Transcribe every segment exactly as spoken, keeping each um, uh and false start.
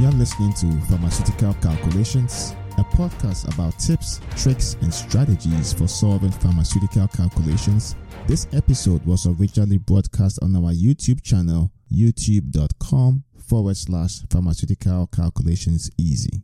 You're listening to Pharmaceutical Calculations, a podcast about tips, tricks, and strategies for solving pharmaceutical calculations. This episode was originally broadcast on our YouTube channel, youtube.com forward slash pharmaceutical calculations easy.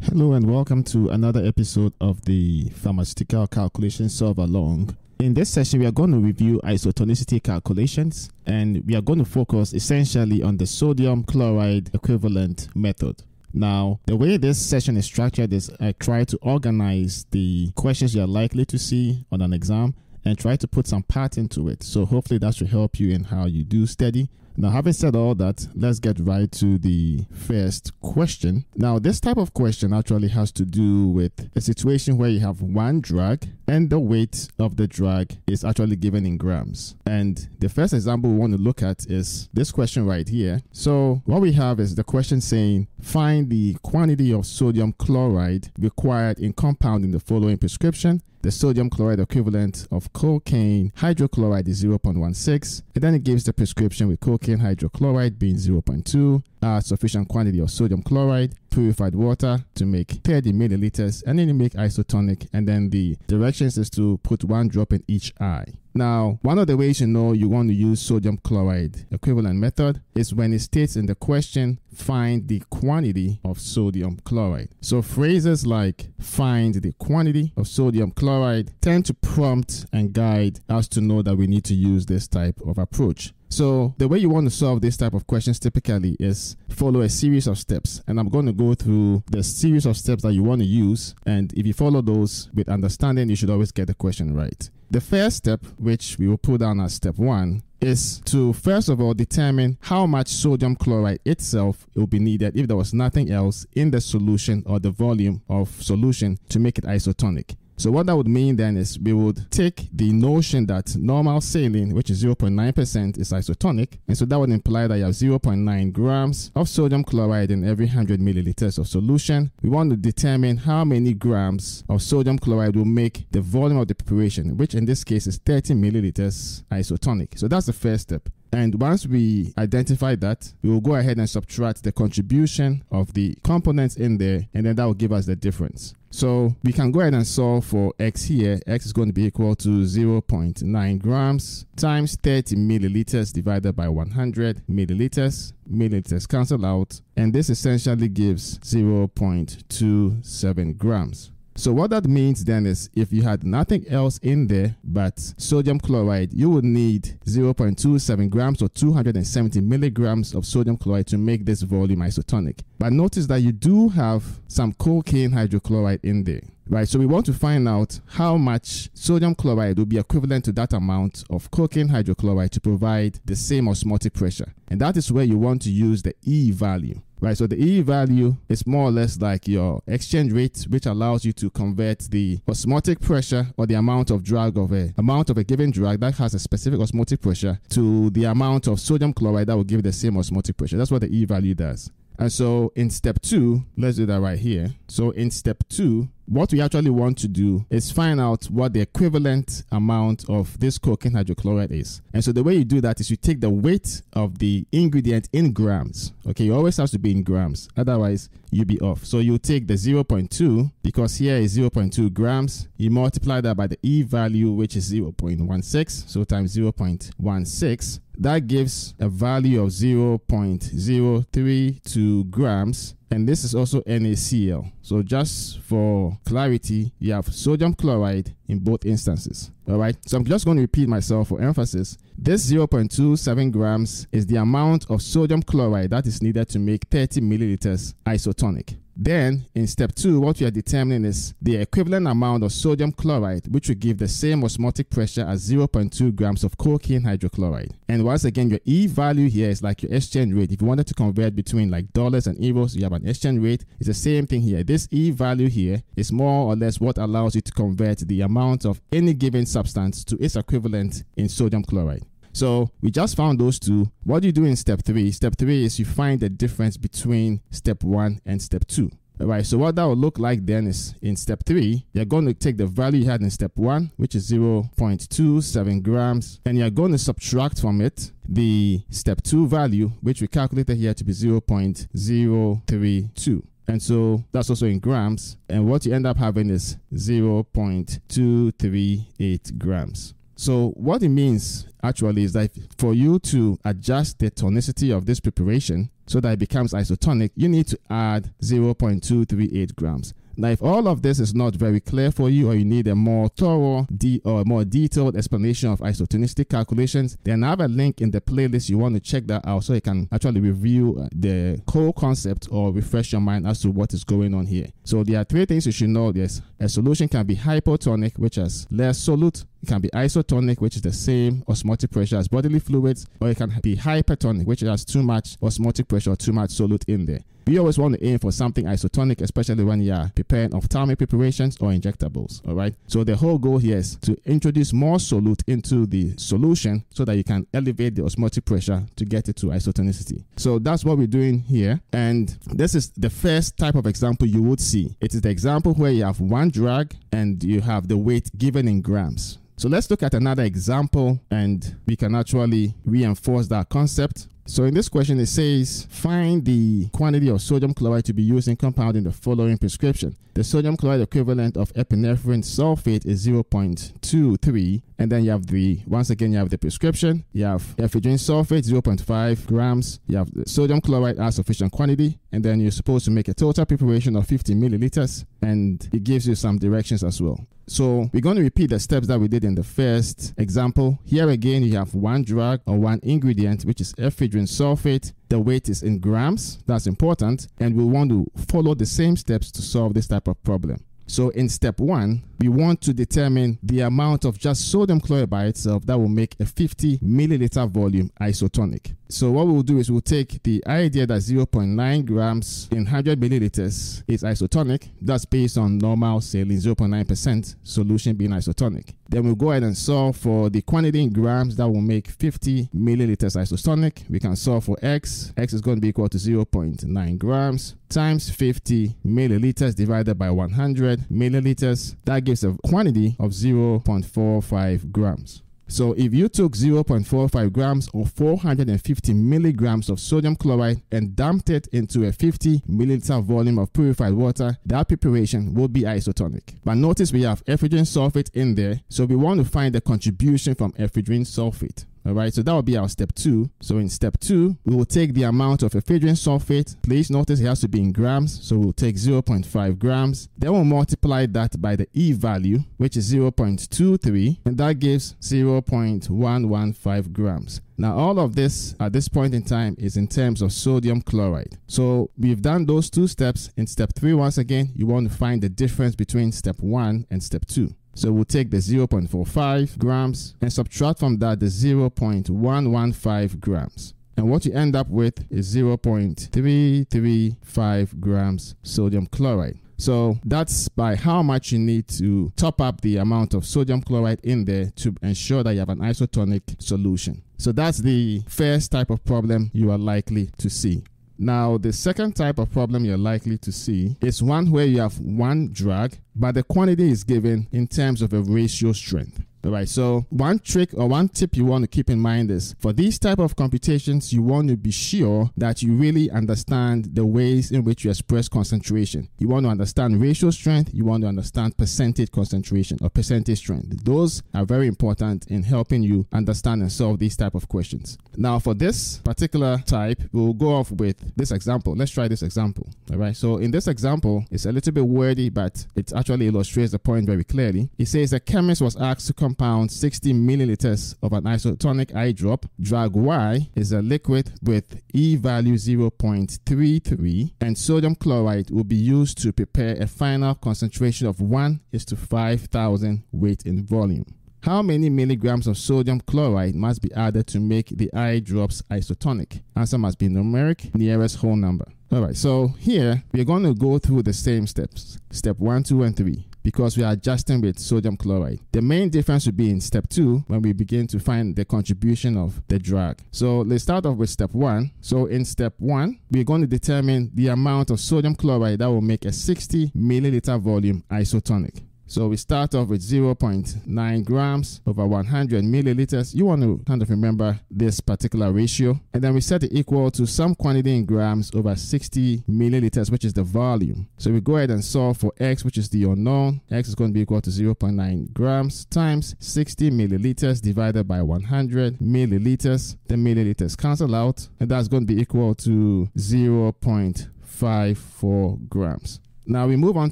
Hello and welcome to another episode of the Pharmaceutical Calculations Solve Along. In this session, we are going to review isotonicity calculations, and we are going to focus essentially on the sodium chloride equivalent method. Now, the way this session is structured is I try to organize the questions you're likely to see on an exam and try to put some pattern to it. So hopefully that should help you in how you do study. Now, having said all that, let's get right to the first question. Now, this type of question actually has to do with a situation where you have one drug and the weight of the drug is actually given in grams. And the first example we want to look at is this question right here. So what we have is the question saying, find the quantity of sodium chloride required in compounding the following prescription. The sodium chloride equivalent of cocaine hydrochloride is zero point one six, and then it gives the prescription with cocaine hydrochloride being zero point two, uh, sufficient quantity of sodium chloride, purified water to make thirty milliliters, and then you make isotonic, and then the directions is to put one drop in each eye. Now, one of the ways you know you want to use sodium chloride equivalent method is when it states in the question, find the quantity of sodium chloride. So phrases like find the quantity of sodium chloride tend to prompt and guide us to know that we need to use this type of approach. So the way you want to solve this type of questions typically is follow a series of steps. And I'm going to go through the series of steps that you want to use. And if you follow those with understanding, you should always get the question right. The first step, which we will put down as step one, is to first of all determine how much sodium chloride itself will be needed if there was nothing else in the solution or the volume of solution to make it isotonic. So what that would mean then is we would take the notion that normal saline, which is zero point nine percent, is isotonic. And so that would imply that you have zero point nine grams of sodium chloride in every one hundred milliliters of solution. We want to determine how many grams of sodium chloride will make the volume of the preparation, which in this case is thirty milliliters isotonic. So that's the first step. And once we identify that, we will go ahead and subtract the contribution of the components in there, and then that will give us the difference. So we can go ahead and solve for x here. X is going to be equal to zero point nine grams times thirty milliliters divided by one hundred milliliters. Milliliters cancel out, and this essentially gives zero point two seven grams. So what that means then is if you had nothing else in there but sodium chloride, you would need zero point two seven grams or two hundred seventy milligrams of sodium chloride to make this volume isotonic. But notice that you do have some cocaine hydrochloride in there. Right, so we want to find out how much sodium chloride will be equivalent to that amount of cocaine hydrochloride to provide the same osmotic pressure. And that is where you want to use the E value. Right, so the E value is more or less like your exchange rate, which allows you to convert the osmotic pressure or the amount of drug of a amount of a given drug that has a specific osmotic pressure to the amount of sodium chloride that will give the same osmotic pressure. That's what the E value does. And so in step two, let's do that right here. So in step two, what we actually want to do is find out what the equivalent amount of this cocaine hydrochloride is. And so the way you do that is you take the weight of the ingredient in grams. Okay, it always has to be in grams. Otherwise, you'll be off. So you take the zero point two, because here is zero point two grams. You multiply that by the E value, which is zero point one six. So times zero point one six. That gives a value of zero point zero three two grams. And this is also NaCl. So just for clarity, you have sodium chloride in both instances. All right. So I'm just going to repeat myself for emphasis. This zero point two seven grams is the amount of sodium chloride that is needed to make thirty milliliters isotonic. Then in step two, what we are determining is the equivalent amount of sodium chloride, which will give the same osmotic pressure as zero point two grams of cocaine hydrochloride. And once again, your E value here is like your exchange rate. If you wanted to convert between like dollars and euros, you have an exchange rate. It's the same thing here. This E value here is more or less what allows you to convert the amount of any given substance to its equivalent in sodium chloride. So we just found those two. What do you do in step three? Step three is you find the difference between step one and step two. All right, so what that would look like then is in step three, you're going to take the value you had in step one, which is zero point two seven grams, and you're going to subtract from it the step two value, which we calculated here to be zero point zero three two. And so that's also in grams. And what you end up having is zero point two three eight grams. So what it means actually is that for you to adjust the tonicity of this preparation so that it becomes isotonic, you need to add zero point two three eight grams. Now, if all of this is not very clear for you, or you need a more thorough de or a more detailed explanation of isotonicity calculations, then I have a link in the playlist. You want to check that out so you can actually review the whole concept or refresh your mind as to what is going on here. So there are three things you should know. There's a solution can be hypotonic, which has less solute. It can be isotonic, which is the same osmotic pressure as bodily fluids, or it can be hypertonic, which has too much osmotic pressure or too much solute in there. We always want to aim for something isotonic, especially when you are preparing ophthalmic preparations or injectables, all right? So the whole goal here is to introduce more solute into the solution so that you can elevate the osmotic pressure to get it to isotonicity. So that's what we're doing here. And this is the first type of example you would see. It is the example where you have one drug and you have the weight given in grams. So let's look at another example and we can actually reinforce that concept. So in this question, it says, find the quantity of sodium chloride to be used in compounding the following prescription. The sodium chloride equivalent of epinephrine sulfate is zero point two three. And then you have the, once again, you have the prescription. You have ephedrine sulfate, zero point five grams. You have the sodium chloride as sufficient quantity. And then you're supposed to make a total preparation of fifty milliliters. And it gives you some directions as well. So we're going to repeat the steps that we did in the first example. Here again, you have one drug or one ingredient, which is ephedrine sulfate. The weight is in grams. That's important. And we want to follow the same steps to solve this type of problem. So in step one, we want to determine the amount of just sodium chloride by itself that will make a fifty milliliter volume isotonic. So what we'll do is we'll take the idea that zero point nine grams in one hundred milliliters is isotonic. That's based on normal saline, zero point nine percent solution being isotonic. Then we'll go ahead and solve for the quantity in grams that will make fifty milliliters isotonic. We can solve for x. X is going to be equal to zero point nine grams times fifty milliliters divided by one hundred milliliters. That gives a quantity of zero point four five grams. So if you took zero point four five grams or four hundred fifty milligrams of sodium chloride and dumped it into a fifty milliliter volume of purified water, that preparation will be isotonic. But notice we have ephedrine sulfate in there, so we want to find the contribution from ephedrine sulfate. All right, so that will be our step two. So in step two, we will take the amount of ephedrine sulfate. Please notice it has to be in grams. So we'll take zero point five grams. Then we'll multiply that by the E value, which is zero point two three. And that gives zero point one one five grams. Now, all of this at this point in time is in terms of sodium chloride. So we've done those two steps. In step three, once again, you want to find the difference between step one and step two. So we'll take the zero point four five grams and subtract from that the zero point one one five grams. And what you end up with is zero point three three five grams sodium chloride. So that's by how much you need to top up the amount of sodium chloride in there to ensure that you have an isotonic solution. So that's the first type of problem you are likely to see. Now, the second type of problem you're likely to see is one where you have one drug, but the quantity is given in terms of a ratio strength. All right, so one trick or one tip you want to keep in mind is for these type of computations, you want to be sure that you really understand the ways in which you express concentration. You want to understand ratio strength. You want to understand percentage concentration or percentage strength. Those are very important in helping you understand and solve these type of questions. Now, for this particular type, we'll go off with this example. Let's try this example. All right, so in this example, it's a little bit wordy, but it actually illustrates the point very clearly. It says a chemist was asked to come compound sixty milliliters of an isotonic eye drop. Drug Y is a liquid with E value zero point three three, and sodium chloride will be used to prepare a final concentration of one is to five thousand weight in volume. How many milligrams of sodium chloride must be added to make the eye drops isotonic? Answer must be numeric, nearest whole number. All right, so here we're going to go through the same steps, step one, two, and three. because we are adjusting with sodium chloride. The main difference would be in step two when we begin to find the contribution of the drug. So let's start off with step one. So in step one, we're going to determine the amount of sodium chloride that will make a sixty milliliter volume isotonic. So we start off with zero point nine grams over one hundred milliliters. You want to kind of remember this particular ratio. And then we set it equal to some quantity in grams over sixty milliliters, which is the volume. So we go ahead and solve for X, which is the unknown. X is going to be equal to zero point nine grams times sixty milliliters divided by one hundred milliliters. The milliliters cancel out, and that's going to be equal to zero point five four grams. Now we move on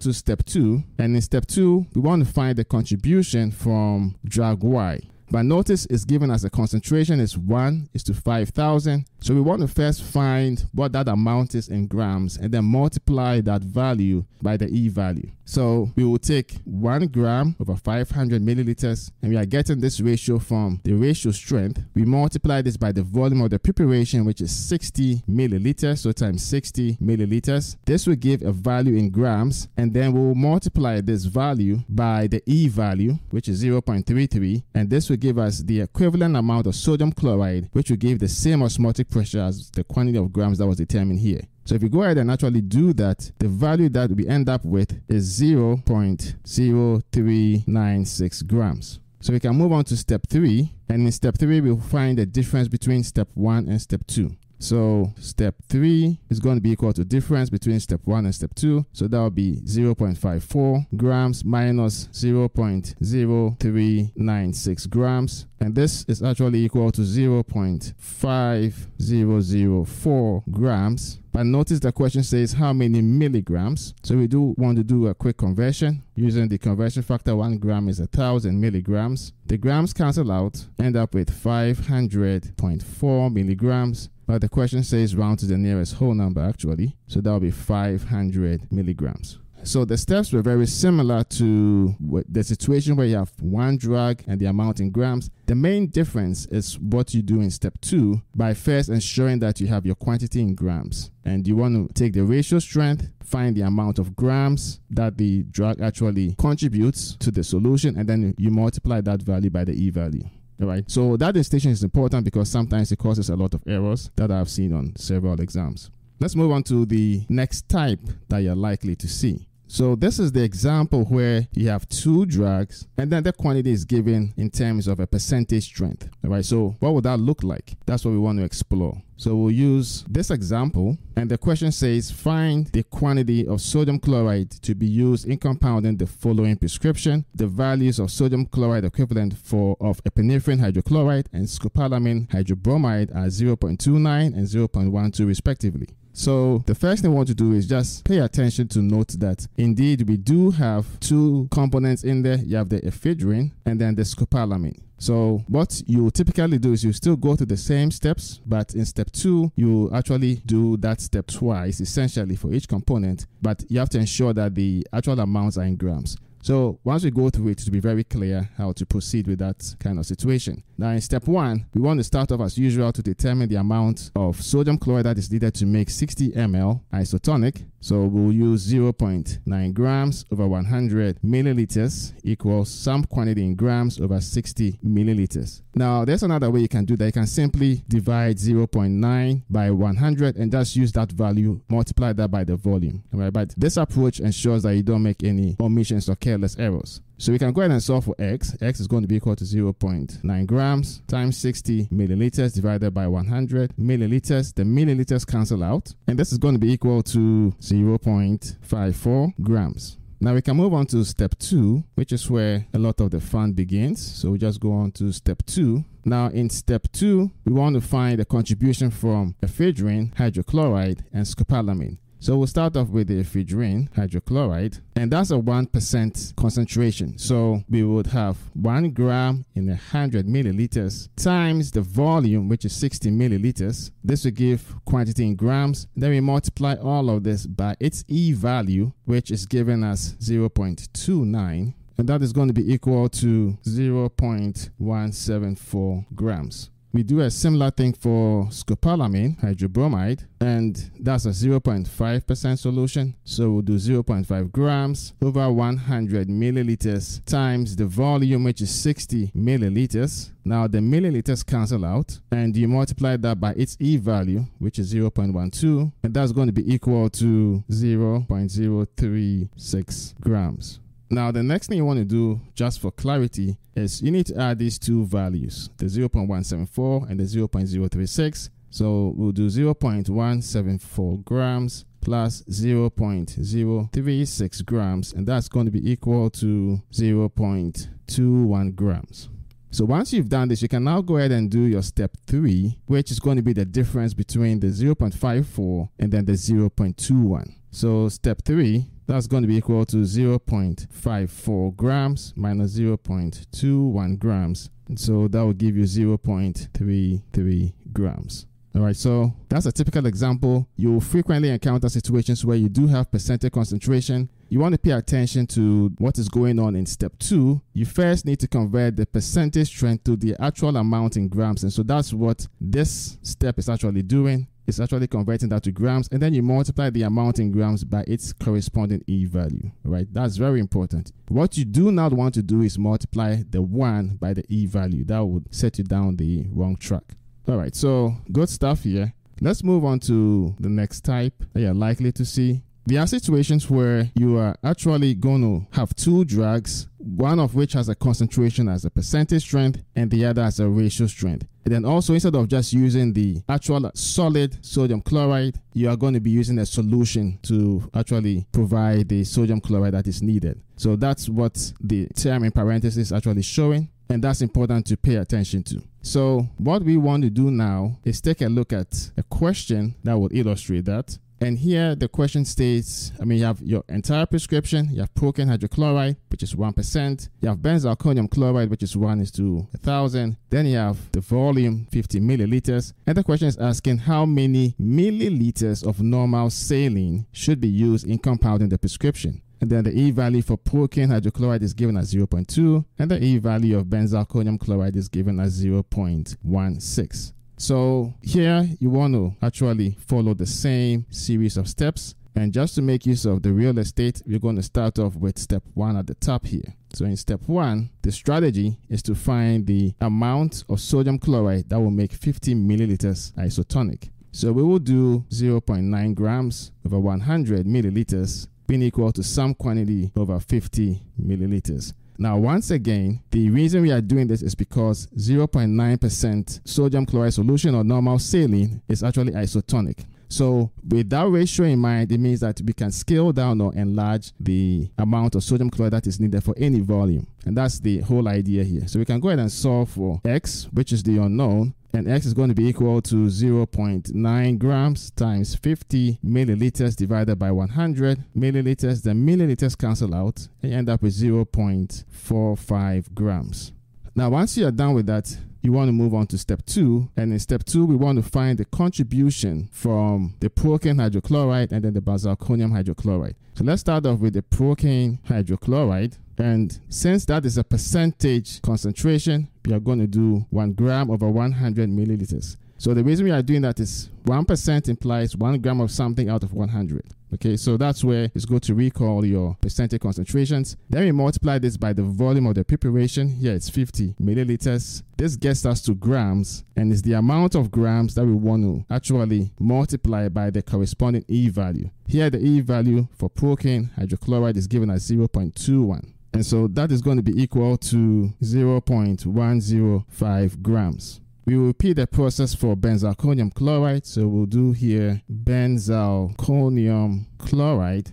to step two, and in step two, we want to find the contribution from drug Y. But notice it's given as a concentration is one is to five thousand. So we want to first find what that amount is in grams and then multiply that value by the E value. So we will take one gram over five hundred milliliters, and we are getting this ratio from the ratio strength. We multiply this by the volume of the preparation, which is sixty milliliters. So times sixty milliliters. This will give a value in grams, and then we will multiply this value by the E value, which is zero point three three, and this will give us the equivalent amount of sodium chloride, which will give the same osmotic pressure as the quantity of grams that was determined here. So if you go ahead and actually do that, the value that we end up with is zero point zero three nine six grams. So we can move on to step three, and in step three, we'll find the difference between step one and step two. So step three is going to be equal to difference between step one and step two. So that will be zero point five four grams minus zero point zero three nine six grams. And this is actually equal to zero point five zero zero four grams. But notice the question says how many milligrams. So we do want to do a quick conversion using the conversion factor. One gram is a thousand milligrams. The grams cancel out, end up with five hundred point four milligrams. But the question says round to the nearest whole number actually. So that will be five hundred milligrams. So the steps were very similar to the situation where you have one drug and the amount in grams. The main difference is what you do in step two by first ensuring that you have your quantity in grams. And you want to take the ratio strength, find the amount of grams that the drug actually contributes to the solution, and then you multiply that value by the E value. All right. So that distinction is important because sometimes it causes a lot of errors that I've seen on several exams. Let's move on to the next type that you're likely to see. So this is the example where you have two drugs and then the quantity is given in terms of a percentage strength. All right, so what would that look like? That's what we want to explore. So we'll use this example, and the question says find the quantity of sodium chloride to be used in compounding the following prescription. The values of sodium chloride equivalent for of epinephrine hydrochloride and scopolamine hydrobromide are zero point two nine and zero point one two respectively. So the first thing we want to do is just pay attention to note that indeed we do have two components in there. You have the ephedrine and then the scopolamine. So what you typically do is you still go through the same steps, but in step two, you actually do that step twice essentially for each component, but you have to ensure that the actual amounts are in grams. So once we go through it, it will be very clear how to proceed with that kind of situation. Now in step one, we want to start off as usual to determine the amount of sodium chloride that is needed to make sixty milliliters isotonic. So we'll use zero point nine grams over one hundred milliliters equals some quantity in grams over sixty milliliters. Now there's another way you can do that. You can simply divide zero point nine by one hundred and just use that value, multiply that by the volume. Right? But this approach ensures that you don't make any omissions or careless errors. So we can go ahead and solve for X. X is going to be equal to zero point nine grams times sixty milliliters divided by one hundred milliliters. The milliliters cancel out, and this is going to be equal to zero point five four grams. Now we can move on to step two, which is where a lot of the fun begins. So we just go on to step two. Now in step two, we want to find the contribution from ephedrine hydrochloride and scopolamine. So we'll start off with the ephedrine hydrochloride, and that's a one percent concentration. So we would have one gram in one hundred milliliters times the volume, which is sixty milliliters. This will give quantity in grams. Then we multiply all of this by its E value, which is given as zero point two nine. And that is going to be equal to zero point one seven four grams. we do a similar thing for scopolamine hydrobromide, and that's a zero point five percent solution. So we'll do zero point five grams over one hundred milliliters times the volume, which is sixty milliliters. Now the milliliters cancel out, and you multiply that by its E value, which is zero point one two, and that's going to be equal to zero point zero three six grams. Now, the next thing you want to do, just for clarity, is you need to add these two values, the zero point one seven four and the zero point zero three six. So we'll do zero point one seven four grams plus zero point zero three six grams, and that's going to be equal to zero point two one grams. So once you've done this, you can now go ahead and do your step three, which is going to be the difference between the zero point five four and then the zero point two one. So step three, that's going to be equal to zero point five four grams minus zero point two one grams. And so that will give you zero point three three grams. All right, so that's a typical example. You'll frequently encounter situations where you do have percentage concentration. You want to pay attention to what is going on in step two. You first need to convert the percentage strength to the actual amount in grams. And so that's what this step is actually doing. It's actually converting that to grams, and then you multiply the amount in grams by its corresponding E value, right? That's very important. What you do not want to do is multiply the one by the E value. That would set you down the wrong track. All right, so good stuff here. Let's move on to the next type that you're likely to see. There are situations where you are actually going to have two drugs, one of which has a concentration as a percentage strength and the other as a ratio strength. And then also, instead of just using the actual solid sodium chloride, you are going to be using a solution to actually provide the sodium chloride that is needed. So that's what the term in parentheses is actually showing, and that's important to pay attention to. So what we want to do now is take a look at a question that will illustrate that. And here the question states, I mean, you have your entire prescription, you have procaine hydrochloride, which is one percent, you have benzalkonium chloride, which is one is to one thousand, then you have the volume, fifty milliliters, and the question is asking how many milliliters of normal saline should be used in compounding the prescription. And then the E value for procaine hydrochloride is given as zero point two, and the E value of benzalkonium chloride is given as zero point one six. So here you want to actually follow the same series of steps. And just to make use of the real estate, we're going to start off with step one at the top here. So in step one, the strategy is to find the amount of sodium chloride that will make fifty milliliters isotonic. So we will do zero point nine grams over one hundred milliliters being equal to some quantity over fifty milliliters. Now, once again, the reason we are doing this is because zero point nine percent sodium chloride solution or normal saline is actually isotonic. So with that ratio in mind, it means that we can scale down or enlarge the amount of sodium chloride that is needed for any volume. And that's the whole idea here. So we can go ahead and solve for X, which is the unknown. And X is going to be equal to zero point nine grams times fifty milliliters divided by one hundred milliliters. The milliliters cancel out and you end up with zero point four five grams. Now, once you are done with that, you want to move on to step two. And in step two, we want to find the contribution from the procaine hydrochloride and then the benzalkonium hydrochloride. So let's start off with the procaine hydrochloride. And since that is a percentage concentration, we are going to do one gram over one hundred milliliters. So the reason we are doing that is one percent implies one gram of something out of one hundred. Okay, so that's where it's good to recall your percentage concentrations. Then we multiply this by the volume of the preparation. Here it's fifty milliliters. This gets us to grams, and it's the amount of grams that we want to actually multiply by the corresponding E value. Here the E value for procaine hydrochloride is given as zero point two one. And so that is going to be equal to zero point one zero five grams. We will repeat the process for benzalkonium chloride. So we'll do here benzalkonium chloride.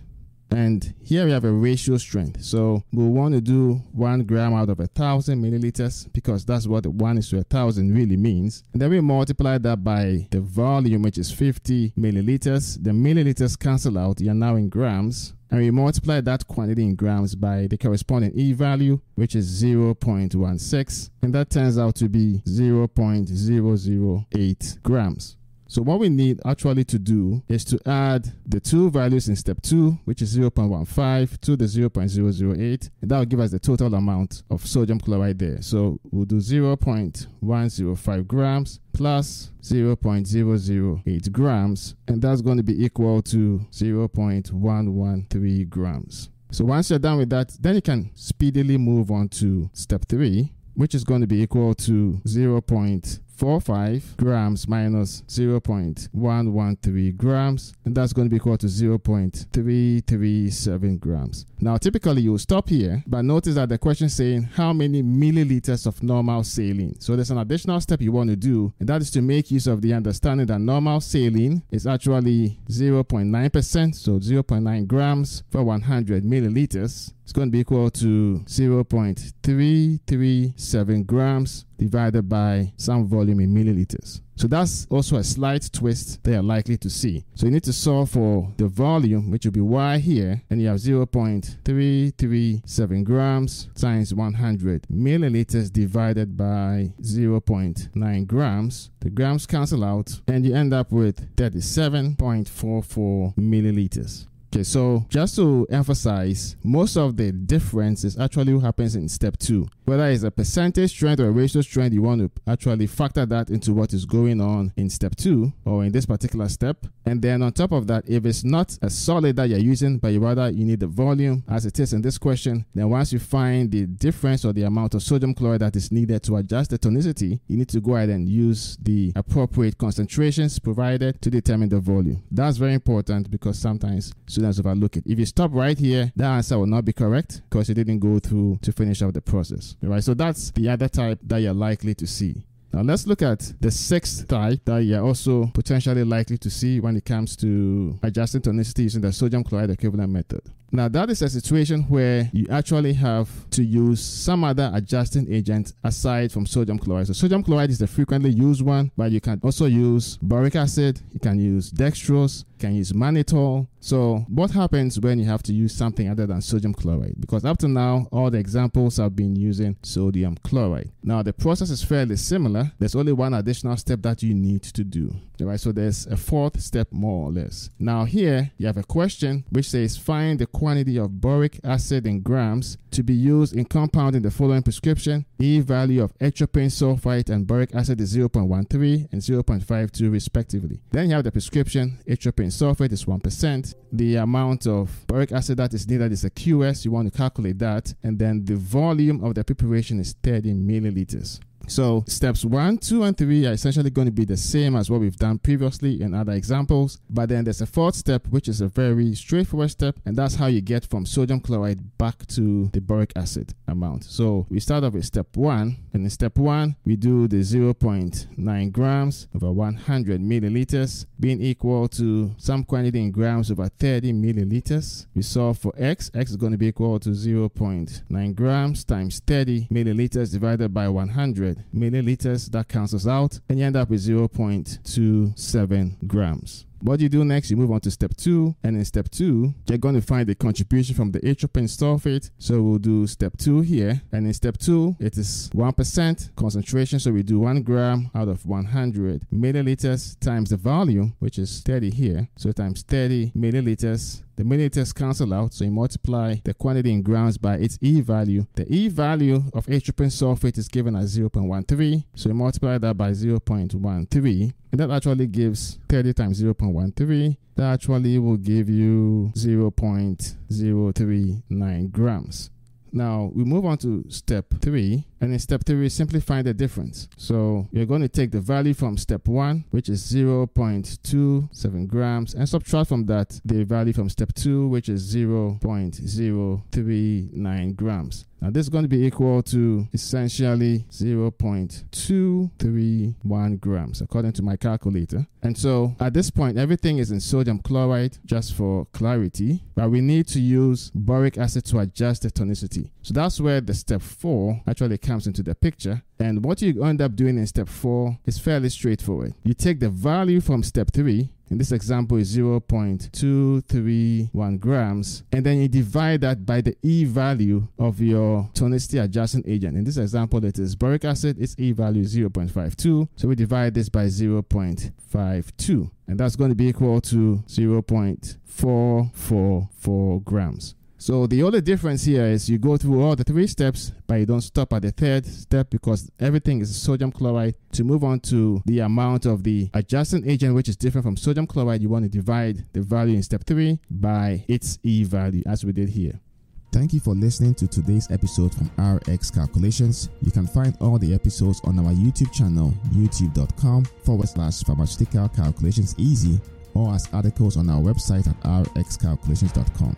And here we have a ratio strength. So we'll want to do one gram out of a thousand milliliters because that's what the one is to a thousand really means. And then we multiply that by the volume, which is fifty milliliters. The milliliters cancel out. You're now in grams. And we multiply that quantity in grams by the corresponding E value, which is zero point one six. And that turns out to be zero point zero zero eight grams. So what we need actually to do is to add the two values in step two, which is zero point one five to the zero point zero zero eight, and that will give us the total amount of sodium chloride there. So we'll do zero point one zero five grams plus zero point zero zero eight grams, and that's going to be equal to zero point one one three grams. So once you're done with that, then you can speedily move on to step three, which is going to be equal to zero point four five grams minus zero point one one three grams, and that's going to be equal to zero point three three seven grams. Now typically you'll stop here, but notice that the question is saying how many milliliters of normal saline. So there's an additional step you want to do, and that is to make use of the understanding that normal saline is actually zero point nine percent, so zero point nine grams for one hundred milliliters. It's going to be equal to zero point three three seven grams divided by some volume in milliliters. So that's also a slight twist they are likely to see. So you need to solve for the volume, which will be Y here, and you have zero point three three seven grams times one hundred milliliters divided by zero point nine grams. The grams cancel out, and you end up with thirty-seven point four four milliliters. Okay, so just to emphasize, most of the difference is actually what happens in step two. Whether it's a percentage trend or a ratio trend, you want to actually factor that into what is going on in step two, or in this particular step. And then on top of that, if it's not a solid that you're using, but rather you need the volume as it is in this question, then once you find the difference or the amount of sodium chloride that is needed to adjust the tonicity, you need to go ahead and use the appropriate concentrations provided to determine the volume. That's very important because sometimes students overlook it. If you stop right here, that answer will not be correct because you didn't go through to finish up the process. All right, so that's the other type that you're likely to see. Now let's look at the sixth type that you're also potentially likely to see when it comes to adjusting tonicity using the sodium chloride equivalent method. Now that is a situation where you actually have to use some other adjusting agent aside from sodium chloride. So sodium chloride is the frequently used one, but you can also use boric acid, you can use dextrose, you can use mannitol. So what happens when you have to use something other than sodium chloride? Because up to now, all the examples have been using sodium chloride. Now the process is fairly similar. There's only one additional step that you need to do. All right, so there's a fourth step more or less. Now here you have a question which says find the quantity of boric acid in grams to be used in compounding the following prescription. E value of atropine sulfate and boric acid is zero point one three and zero point five two respectively. Then you have the prescription. Atropine sulfate is one percent. The amount of boric acid that is needed is a Q S. You want to calculate that. And then the volume of the preparation is thirty milliliters. So steps one, two, and three are essentially going to be the same as what we've done previously in other examples. But then there's a fourth step, which is a very straightforward step. And that's how you get from sodium chloride back to the boric acid amount. So we start off with step one. And in step one, we do the zero point nine grams over one hundred milliliters being equal to some quantity in grams over thirty milliliters. We solve for X. X is going to be equal to zero point nine grams times thirty milliliters divided by one hundred. Milliliters, that cancels out, and you end up with zero point two seven grams. What do you do next? You move on to step two, and in step two, you're going to find the contribution from the atropine sulfate. So we'll do step two here, and in step two, it is one percent concentration. So we do one gram out of one hundred milliliters times the volume, which is thirty here. So times thirty milliliters, the milliliters cancel out. So you multiply the quantity in grams by its E value. The E value of atropine sulfate is given as zero point one three. So you multiply that by zero point one three. And that actually gives thirty times zero point one three. That actually will give you zero point zero three nine grams. Now we move on to step three, and in step three, simply find the difference. So you're going to take the value from step one, which is zero point two seven grams, and subtract from that the value from step two, which is zero point zero three nine grams. Now this is going to be equal to essentially zero point two three one grams, according to my calculator. And so at this point, everything is in sodium chloride, just for clarity, but we need to use boric acid to adjust the tonicity. So that's where the step four actually comes into the picture. And what you end up doing in step four is fairly straightforward. You take the value from step three, in this example is zero point two three one grams, and then you divide that by the E value of your tonicity adjacent agent. In this example, that is boric acid, its E value is zero point five two, so we divide this by zero point five two, and that's going to be equal to zero point four four four grams. So the only difference here is you go through all the three steps, but you don't stop at the third step because everything is sodium chloride. To move on to the amount of the adjacent agent, which is different from sodium chloride, you want to divide the value in step three by its E value, as we did here. Thank you for listening to today's episode from R X Calculations. You can find all the episodes on our YouTube channel, youtube.com forward slash pharmaceutical calculations easy, or as articles on our website at r x calculations dot com.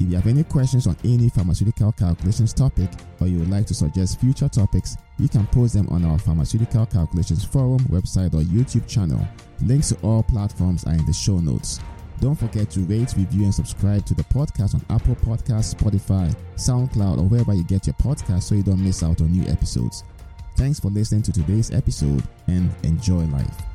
If you have any questions on any pharmaceutical calculations topic, or you would like to suggest future topics, you can post them on our Pharmaceutical Calculations forum, website, or YouTube channel. Links to all platforms are in the show notes. Don't forget to rate, review, and subscribe to the podcast on Apple Podcasts, Spotify, SoundCloud, or wherever you get your podcasts so you don't miss out on new episodes. Thanks for listening to today's episode, and enjoy life.